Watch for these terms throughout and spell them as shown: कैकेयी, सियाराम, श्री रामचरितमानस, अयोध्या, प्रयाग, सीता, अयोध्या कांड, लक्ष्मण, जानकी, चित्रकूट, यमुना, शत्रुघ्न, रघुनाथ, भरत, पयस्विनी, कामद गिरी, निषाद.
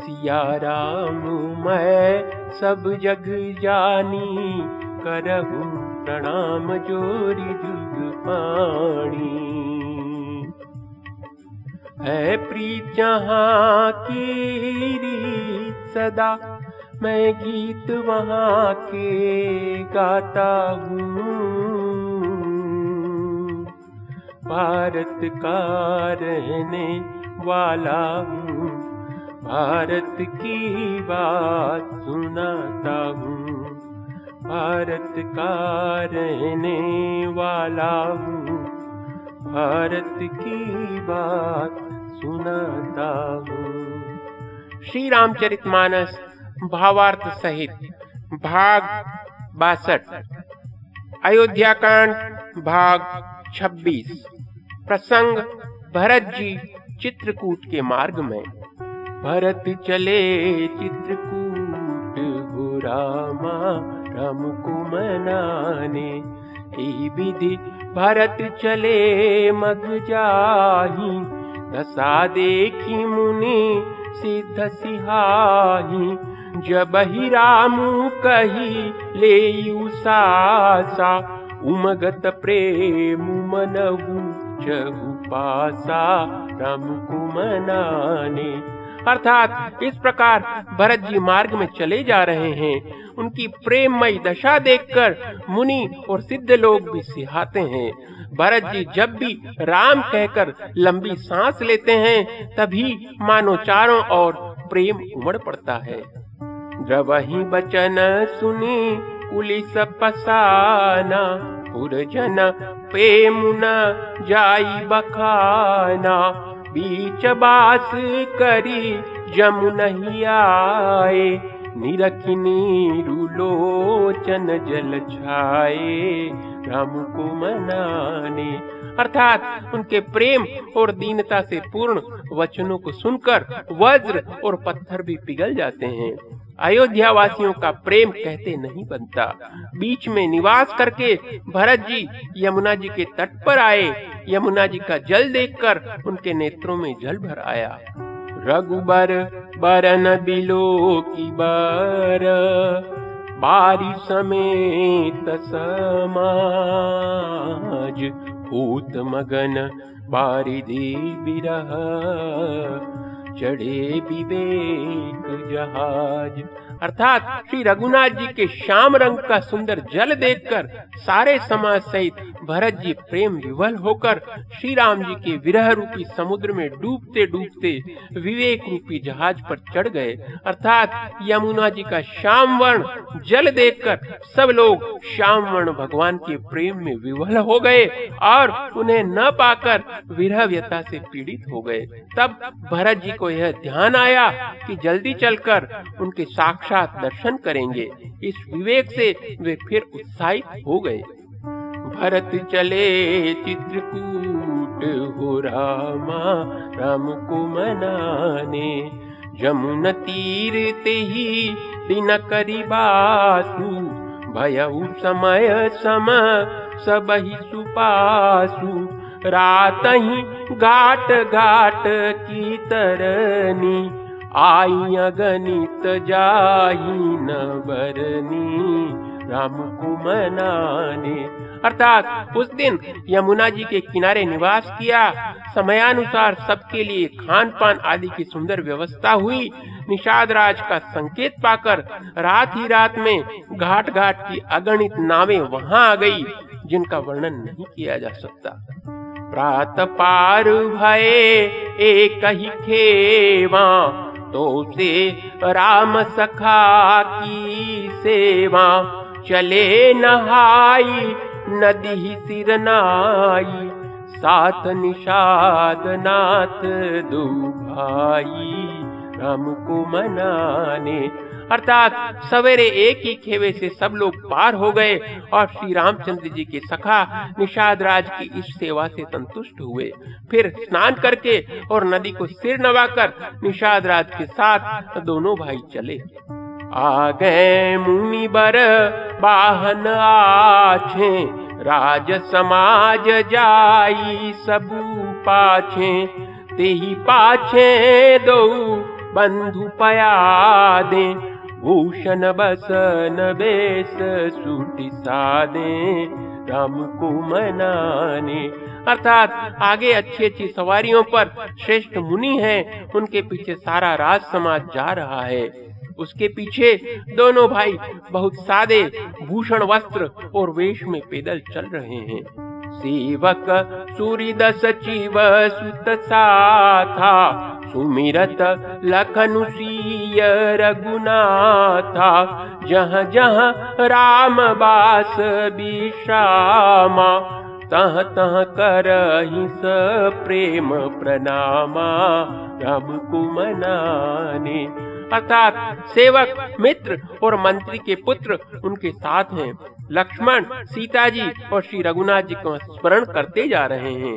सियाराम मैं सब जग जानी, करहु प्रणाम जोरी जुग पाणी। ऐ प्रीत जहाँ की रीत सदा, मैं गीत वहाँ के गाता हूँ। भारत का रहने वाला हूँ, भारत की बात सुनाता हूँ। भारत का रहने वाला हूँ, भारत की बात सुनाता हूँ। श्री रामचरितमानस भावार्थ सहित भाग 62, अयोध्या कांड भाग 26, प्रसंग भरत जी चित्रकूट के मार्ग में। भरत चले चित्रकूट हो रामा, राम को मनाने। ई विधि भरत चले मग जाही, दशा देखी मुनि सिद्ध सिहाही। जब ही राम कही लेयु सासा, उमगत प्रेम मनहु चहु पासा, राम को मनाने। अर्थात इस प्रकार भरत जी मार्ग में चले जा रहे हैं। उनकी प्रेममयी दशा देखकर मुनि और सिद्ध लोग भी सिहाते हैं। भरत जी जब भी राम कहकर लंबी सांस लेते हैं, तभी मानो चारों ओर प्रेम उमड़ पड़ता है। जब ही बचन सुनी पुलिस पसाना, पुरजन प्रेम न जाई बखाना। बीच बास करी जम नहीं आए, निरखी नीरू लोचन जल छाए, राम को मनाने। अर्थात उनके प्रेम और दीनता से पूर्ण वचनों को सुनकर वज्र और पत्थर भी पिघल जाते हैं। अयोध्या वासियों का प्रेम कहते नहीं बनता। बीच में निवास करके भरत जी यमुना जी के तट पर आए। यमुना जी का जल देखकर उनके नेत्रों में जल भर आया। रघुबर बरन बिलो की बार, बारी समेत समाज। भूत मगन बारिदी बिरह, चढ़े विवेक जहाज। अर्थात श्री रघुनाथ जी के श्याम रंग का सुंदर जल देखकर सारे समाज सहित भरत जी प्रेम विवल होकर श्री राम जी के विरह रूपी समुद्र में डूबते डूबते विवेक रूपी जहाज पर चढ़ गए। अर्थात यमुना जी का श्याम वर्ण जल देखकर सब लोग श्याम वर्ण भगवान के प्रेम में विवल हो गए और उन्हें न पाकर विरह व्यथा से पीड़ित हो गए। तब भरत जी को यह ध्यान आया कि जल्दी चलकर उनके साक्षात दर्शन करेंगे। इस विवेक से वे फिर उत्साहित हो गए। भरत चले चित्रकूट हो रामा, राम को मनाने। जमुना तीर ते ही दिन करिबासु, भयउ समय सम सब ही सुपासु। रात ही घाट घाट की तरनी, आई अगणित जाही न बरनी, राम को मनाने। अर्थात उस दिन यमुना जी के किनारे निवास किया। समयानुसार सबके लिए खान पान आदि की सुंदर व्यवस्था हुई। निषाद राज का संकेत पाकर रात ही रात में घाट घाट की अगणित नावें वहां आ गई, जिनका वर्णन नहीं किया जा सकता। प्रात पार भये एक ही खेवा, तो से राम सखा की सेवा। चले नहाई नदी सिरनाई, साथ निषाद नाथ दो भाई, राम को मनाने। अर्थात सवेरे एक ही खेवे से सब लोग पार हो गए और श्री रामचंद्र जी के सखा निषाद राज की इस सेवा से संतुष्ट हुए। फिर स्नान करके और नदी को सिर नवाकर निषाद राज के साथ दोनों भाई चले। आ गए मुनिबर बाहन आछे, राज समाज जाई सबू पाछे, तेही पाछे दो बंधु पयादे, भूषण बसन बेस सूटी सादे, राम को मनाने। अर्थात आगे अच्छी अच्छी सवारियों पर श्रेष्ठ मुनि हैं, उनके पीछे सारा राज समाज जा रहा है। उसके पीछे दोनों भाई बहुत सादे भूषण वस्त्र और वेश में पैदल चल रहे हैं। सेवक सूरिद सचिव सुत साथा, सुमिरत लखनु सिय रघुनाथा, जहाँ जहाँ राम बास विश्रामा, तह तह करहि स प्रेम प्रणामा, राम को मनाने। अर्थात सेवक, मित्र और मंत्री के पुत्र उनके साथ हैं। लक्ष्मण, सीता जी और श्री रघुनाथ जी का स्मरण करते जा रहे हैं।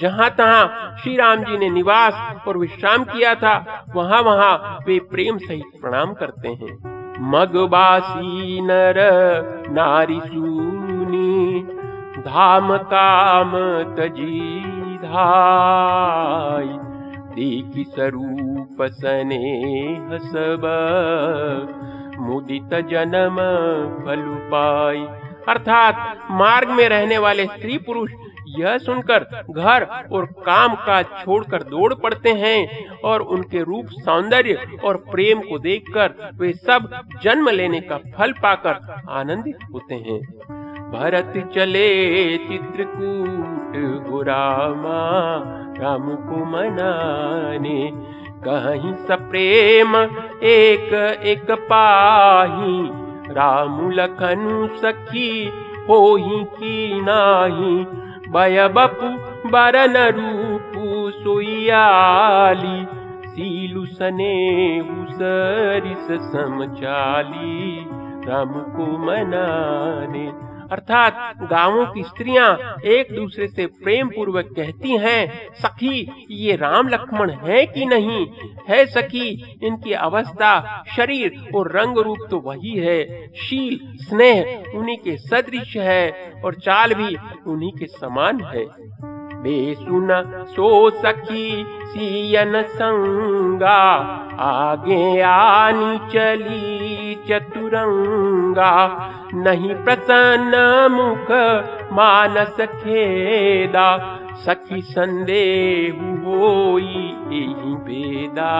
जहाँ तहाँ श्री राम जी ने निवास और विश्राम किया था, वहाँ वहाँ वे प्रेम सहित प्रणाम करते हैं। मगवासी नर नारी सूनी, धाम काम तजी धाई, देखि स्वरूप स्नेह सब, मुदित जन्म फलु पाई। अर्थात मार्ग में रहने वाले स्त्री पुरुष यह सुनकर घर और काम काज छोड़कर दौड़ पड़ते हैं और उनके रूप, सौंदर्य और प्रेम को देखकर वे सब जन्म लेने का फल पाकर आनंदित होते हैं। भरत चले चित्रकूट गुरामा, राम को मनाने, कहीं सप्रेम एक एक पाही, राम लखनु सखी होही की नाही, बय बपु बरन रूपु सोयाली, सीलु सनेहु सरिस समचाली, राम को मनाने। अर्थात गांवों की स्त्रियां एक दूसरे से प्रेम पूर्वक कहती हैं, सखी ये राम लक्ष्मण है कि नहीं है, सखी इनकी अवस्था, शरीर और रंग रूप तो वही है, शील स्नेह उन्हीं के सदृश है और चाल भी उन्हीं के समान है। बेसुन सो सखी सियन संगा, आगे आनी चली चतुरंगा, नहीं प्रसन्न मुख मानस खेदा, सखी संदेह होई एही बेदा,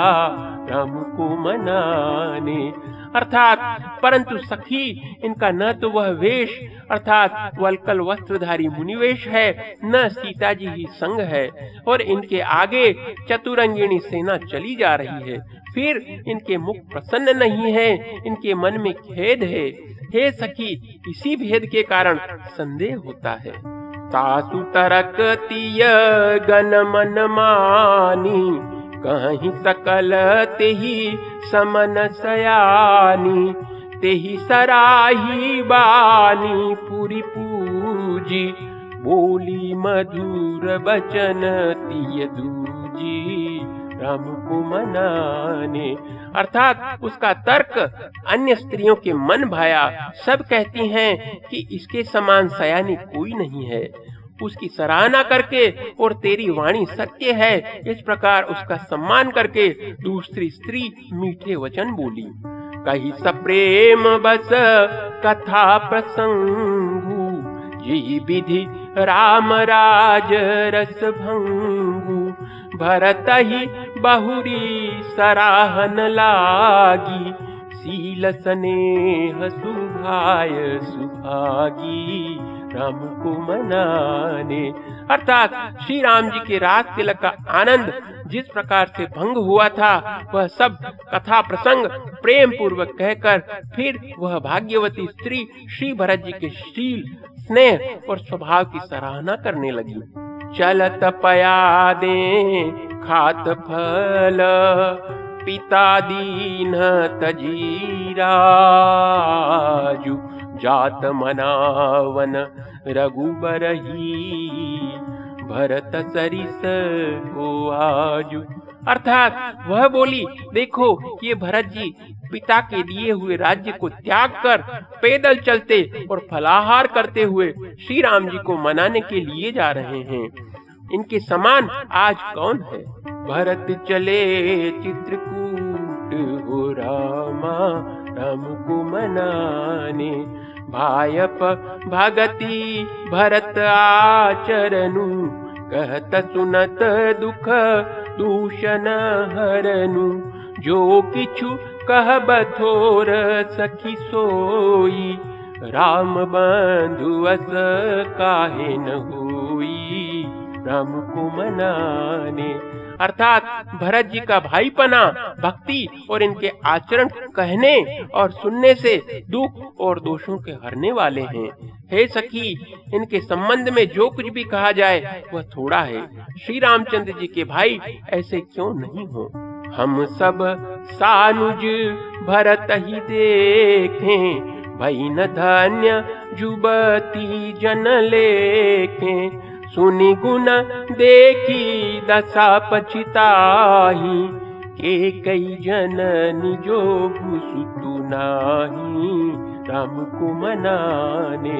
राम को मनाने। अर्थात परंतु सखी इनका न तो वह वेश अर्थात वलकल वस्त्रधारी मुनिवेश है, न सीता जी ही संग है और इनके आगे चतुरंगिणी सेना चली जा रही है। फिर इनके मुख प्रसन्न नहीं है, इनके मन में खेद है। हे सखी, इसी भेद के कारण संदेह होता है। सासु तरकती गन मन मानी, कहीं सकल तेही समन सयानी, तेही सराही बानी पूरी पूजी, बोली मधुर बचन तिय दूजी, राम को मनाने। अर्थात उसका तर्क अन्य स्त्रियों के मन भाया। सब कहती हैं कि इसके समान सयानी कोई नहीं है। उसकी सराहना करके और तेरी वाणी सत्य है इस प्रकार उसका सम्मान करके दूसरी स्त्री मीठे वचन बोली। कही सप्रेम बस कथा प्रसंगु, यही विधि राम राज रस भंगु, भरत ही बहुरी सराहन लागी, सील स्नेह सुभाय सुभागी, राम को मनाने। अर्थात श्री राम जी के राज तिलक का आनंद जिस प्रकार से भंग हुआ था, वह सब कथा प्रसंग प्रेम पूर्वक कहकर फिर वह भाग्यवती स्त्री श्री भरत जी के शील स्नेह और स्वभाव की सराहना करने लगी। चलत पयादे खात फल, पिता दीन तजीराजु जात मनावन रघुबरही भरत सरिस को आजु। अर्थात वह बोली, देखो ये भरत जी पिता के दिए हुए राज्य को त्याग कर पैदल चलते और फलाहार करते हुए श्री राम जी को मनाने के लिए जा रहे हैं। इनके समान आज कौन है। भरत चले चित्रकूट हो रामा राम को मनाने, भायप भगति भरत आचरनु कहत सुनत दुख दूषण हरनु। जो किछु कह बथोर सखी सोई राम बंधुअस काहे न होई राम को मनाने। अर्थात भरत जी का भाईपना, भक्ति और इनके आचरण कहने और सुनने से दुख और दोषों के हरने वाले हैं। हे सखी, इनके संबंध में जो कुछ भी कहा जाए वह थोड़ा है। श्री रामचंद्र जी के भाई ऐसे क्यों नहीं हो। हम सब सानुज भरत ही देखें, भई न धन्य जुबती जन लेखें। सुनी गुण देखी दशा पछिताही, कैकेयी जननी जो सुतु नाही राम को मनाने।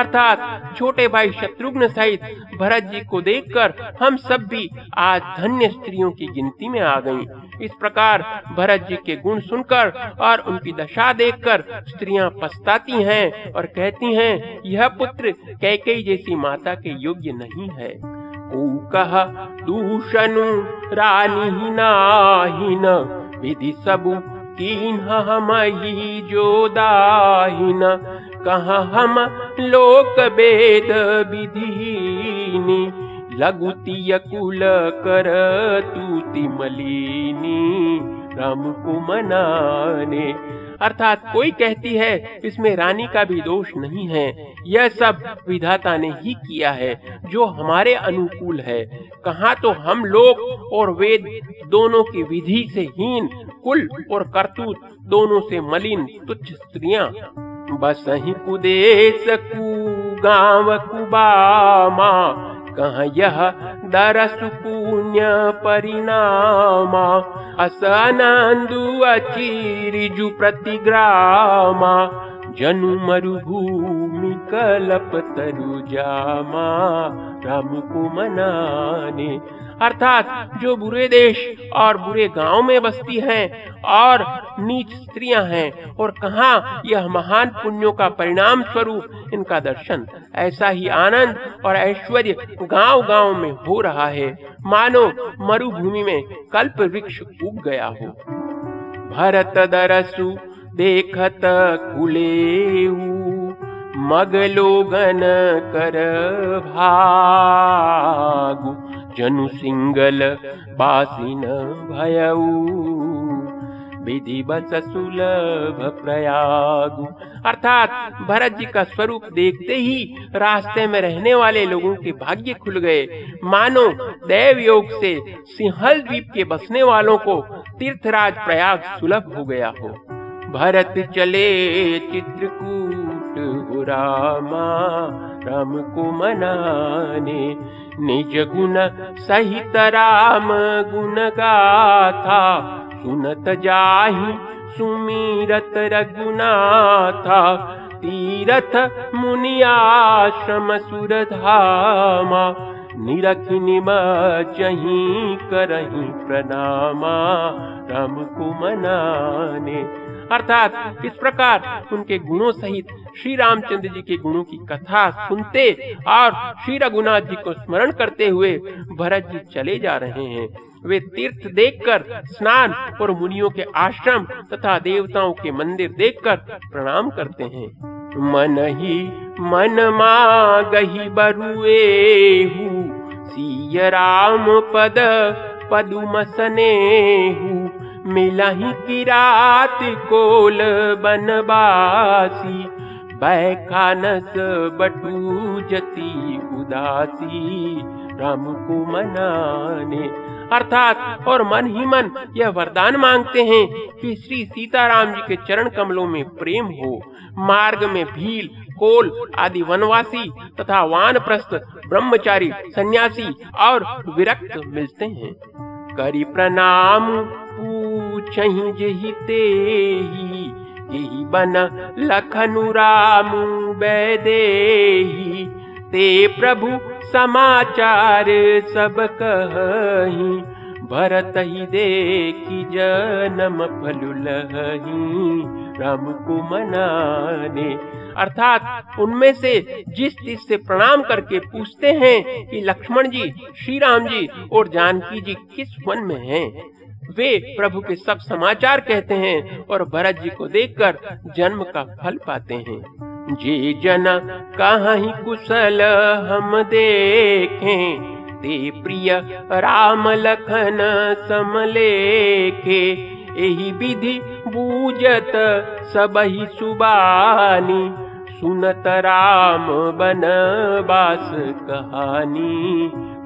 अर्थात छोटे भाई शत्रुघ्न सहित भरत जी को देखकर हम सब भी आज धन्य स्त्रियों की गिनती में आ गईं। इस प्रकार भरत जी के गुण सुनकर और उनकी दशा देखकर स्त्रियां पछताती हैं और कहती हैं, यह पुत्र कैकेयी जैसी माता के योग्य नहीं है। ओ कहा दूषनु रानी नाहिन, विधि सबु कीन्ह हमहि जो दाहिन। कहा हम लोक वेद विधिनी, लघुतिय कुल कर तूति मलिनी राम को मनाने। अर्थात कोई कहती है इसमें रानी का भी दोष नहीं है, यह सब विधाता ने ही किया है जो हमारे अनुकूल है। कहाँ तो हम लोक और वेद दोनों की विधि से हीन, कुल और करतूत दोनों से मलिन तुच्छ स्त्रियां। बसहि कुदेश कुगाव कुबामा, कहा यह दरसु पुण्य परिणामा। असनंदु अचिरिजु प्रतिग्रामा, जनु मरुभूमि कलप तरु जामा राम को मनाने। अर्थात जो बुरे देश और बुरे गांव में बसती हैं और नीच स्त्रियां हैं, और कहाँ यह महान पुण्यों का परिणाम स्वरूप इनका दर्शन। ऐसा ही आनंद और ऐश्वर्य गांव गांव में हो रहा है, मानो मरुभूमि में कल्प वृक्ष उग गया हो। भरत दरसु देखत कुलेऊ, मग लोगन कर भागु। जनु सिंगल बासिन भयऊ, विधि बस सुलभ प्रयागु। अर्थात भरत जी का स्वरूप देखते ही रास्ते में रहने वाले लोगों के भाग्य खुल गए, मानो दैव योग से सिंहल द्वीप के बसने वालों को तीर्थराज प्रयाग सुलभ हो गया हो। भरत चले चित्रकूट हो रामा राम को मनाने, निज गुण सहित राम गुण गाथा। सुनत जाहि सुमीरत रघुनाथा, तीरथ मुनि आश्रम सुरधामा। निरखि निमजहि करहि प्रणामा राम को मनाने। अर्थात इस प्रकार उनके गुणों सहित श्री रामचंद्र जी के गुणों की कथा सुनते और श्री रघुनाथ जी को स्मरण करते हुए भरत जी चले जा रहे हैं। वे तीर्थ देखकर, स्नान और मुनियों के आश्रम तथा देवताओं के मंदिर देखकर प्रणाम करते हैं। मन ही मन मागहि बरुएहु, सियाराम पद पदुम सनेहु। मिलहि किरात कोल बनवासी, बैखानस बटू जति उदासी राम को मनाने। अर्थात और मन ही मन यह वरदान मांगते हैं कि श्री सीताराम जी के चरण कमलों में प्रेम हो। मार्ग में भील, कोल आदि वनवासी तथा वानप्रस्थ, ब्रह्मचारी, सन्यासी और विरक्त मिलते हैं। करी प्रणाम पूछहिं जेहि तेहि, जेहि बन लखनु रामु बैदेहि। ते प्रभु समाचार सब कही, भरत ही देखी जन्म फलु लही। राम को मनाने अर्थात उनमें से जिस चीज से प्रणाम करके पूछते हैं कि लक्ष्मण जी, श्री राम जी और जानकी जी किस वन में हैं, वे प्रभु के सब समाचार कहते हैं और भरत जी को देखकर जन्म का फल पाते हैं। जे जना कहीं कुशल हम देखें, ते प्रिय राम लखन समलेखे। एही विधि बूझत सबहि सुबानी, सुनत राम बनवास कहानी।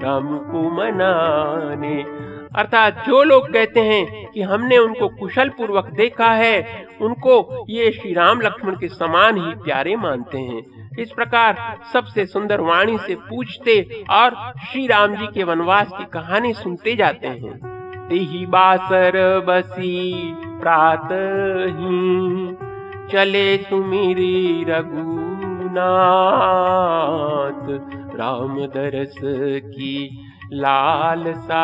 राम को मनाने अर्थात जो लोग कहते हैं कि हमने उनको कुशल पूर्वक देखा है, उनको ये श्री राम लक्ष्मण के समान ही प्यारे मानते हैं। इस प्रकार सबसे सुंदर वाणी से पूछते और श्री राम जी के वनवास की कहानी सुनते जाते हैं। तेहि बासर बसी प्रातहि, चले सुमिरी रघुनाथ। राम दरस की लाल सा,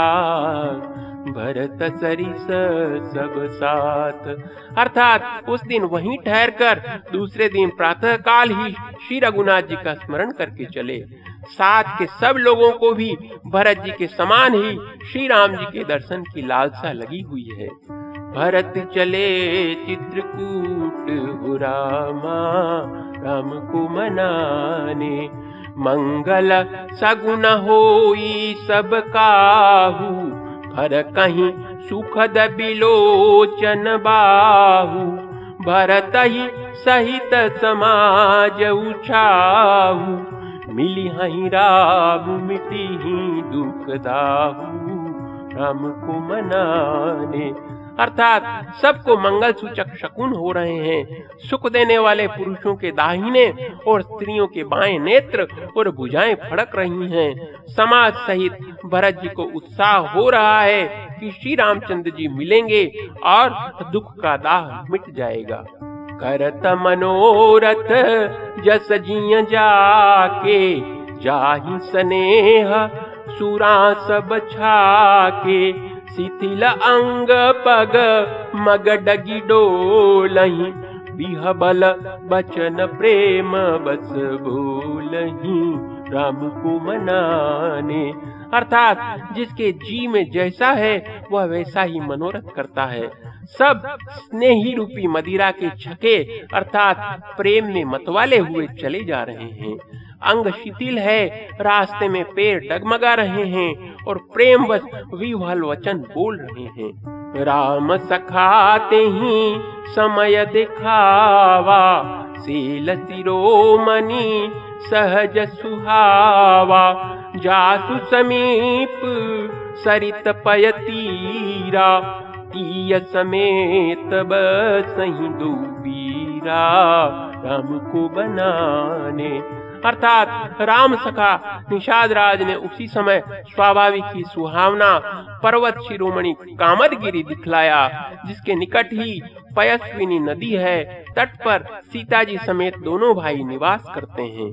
भरत सरिस सब साथ। अर्थात उस दिन वहीं ठहर कर दूसरे दिन प्रातः काल ही श्री रघुनाथ जी का स्मरण करके चले। साथ के सब लोगों को भी भरत जी के समान ही श्री राम जी के दर्शन की लालसा लगी हुई है। भरत चले चित्रकूट हो रामा, राम को मनाने। मंगल सगुन होई सब काहू, हर कहीं सुखद बिलोचन बाहु। भरत ही सहित समाज उछाहु, मिली हहीं राम मिटी ही दुख दाहु। राम को मनाने अर्थात सबको मंगल सूचक शकुन हो रहे हैं। सुख देने वाले पुरुषों के दाहिने और स्त्रियों के बाएं नेत्र और भुजाएं फड़क रही हैं। समाज सहित भरत जी को उत्साह हो रहा है कि श्री रामचंद्र जी मिलेंगे और दुख का दाह मिट जाएगा। करत मनोरथ जस जिय जाके, जाहि स्नेह सुरा सब छाके। शिथिल अंग पग मग डगी डोलहि, बिहबल बचन प्रेम बस बोलहि। राम को मनाने अर्थात जिसके जी में जैसा है वह वैसा ही मनोरथ करता है। सब स्नेही रूपी मदिरा के छके अर्थात प्रेम में मतवाले हुए चले जा रहे हैं। अंग शिथिल है, रास्ते में पैर डगमगा रहे हैं और प्रेमवश विवल वचन बोल रहे हैं। राम सखाते ही समय दिखावा, सील शिरोमणि सहज सुहावा। जासु समीप सरित पय तीरा, तीय समेत बसहि दो बीरा। राम को बनाने अर्थात राम सखा निषाद राज ने उसी समय स्वाभाविक ही सुहावना पर्वत शिरोमणि कामद गिरी दिखलाया, जिसके निकट ही पयस्विनी नदी है। तट पर सीता जी समेत दोनों भाई निवास करते हैं।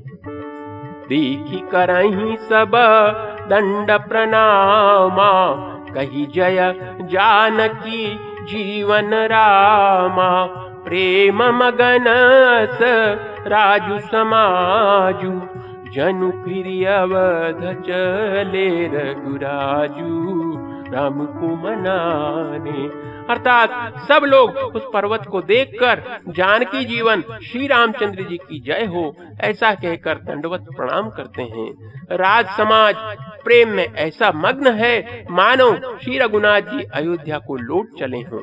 देखी करहीं सब दंड प्रणामा, कही जय जानकी जीवन रामा। प्रेम मगन राजु समाजु, जनु फिरि अवध चले रघुराजु। राम को मनाने अर्थात सब लोग उस पर्वत को देखकर जानकी जीवन श्री रामचंद्र जी की जय हो ऐसा कहकर दंडवत प्रणाम करते हैं। राज समाज प्रेम में ऐसा मग्न है मानो श्री रघुनाथ जी अयोध्या को लौट चले हों।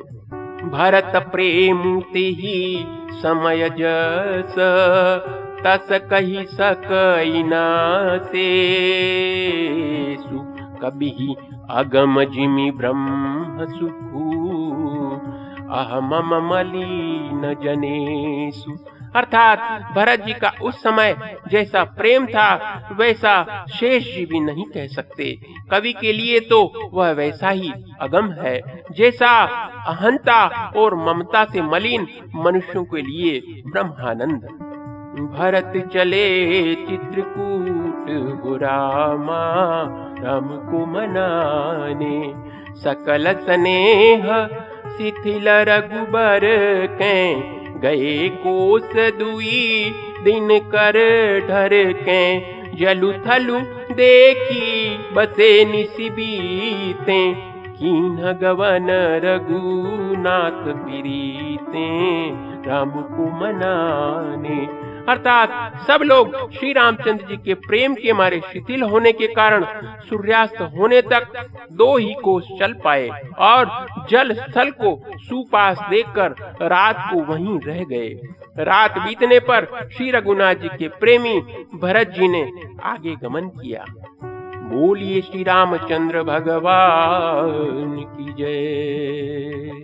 भरत प्रेम तेहि समय जस, तस कहि सकै न सेसु। कबि अगम जिमि ब्रह्म सुखु अहमम मलिन जनेसु। अर्थात भरत जी का उस समय जैसा प्रेम था वैसा शेष जी भी नहीं कह सकते। कवि के लिए तो वह वैसा ही अगम है जैसा अहंता और ममता से मलिन मनुष्यों के लिए ब्रह्मानंद। भरत चले चित्रकूट हो रामा राम को मनाने, सकल स्नेह शिथिल रघुबर के गए कोस दुई दिन कर ढर के। जलु थलु देखी बसे निसि बीते कीन्ह गवन रघुनाथ प्रीते राम को मनाने। अर्थात सब लोग श्री रामचंद्र जी के प्रेम के मारे शिथिल होने के कारण सूर्यास्त होने तक दो ही कोस चल पाए और जल स्थल को सुपास देखकर रात को वहीं रह गए। रात बीतने पर श्री रघुनाथ जी के प्रेमी भरत जी ने आगे गमन किया। बोलिए श्री रामचंद्र भगवान की जय।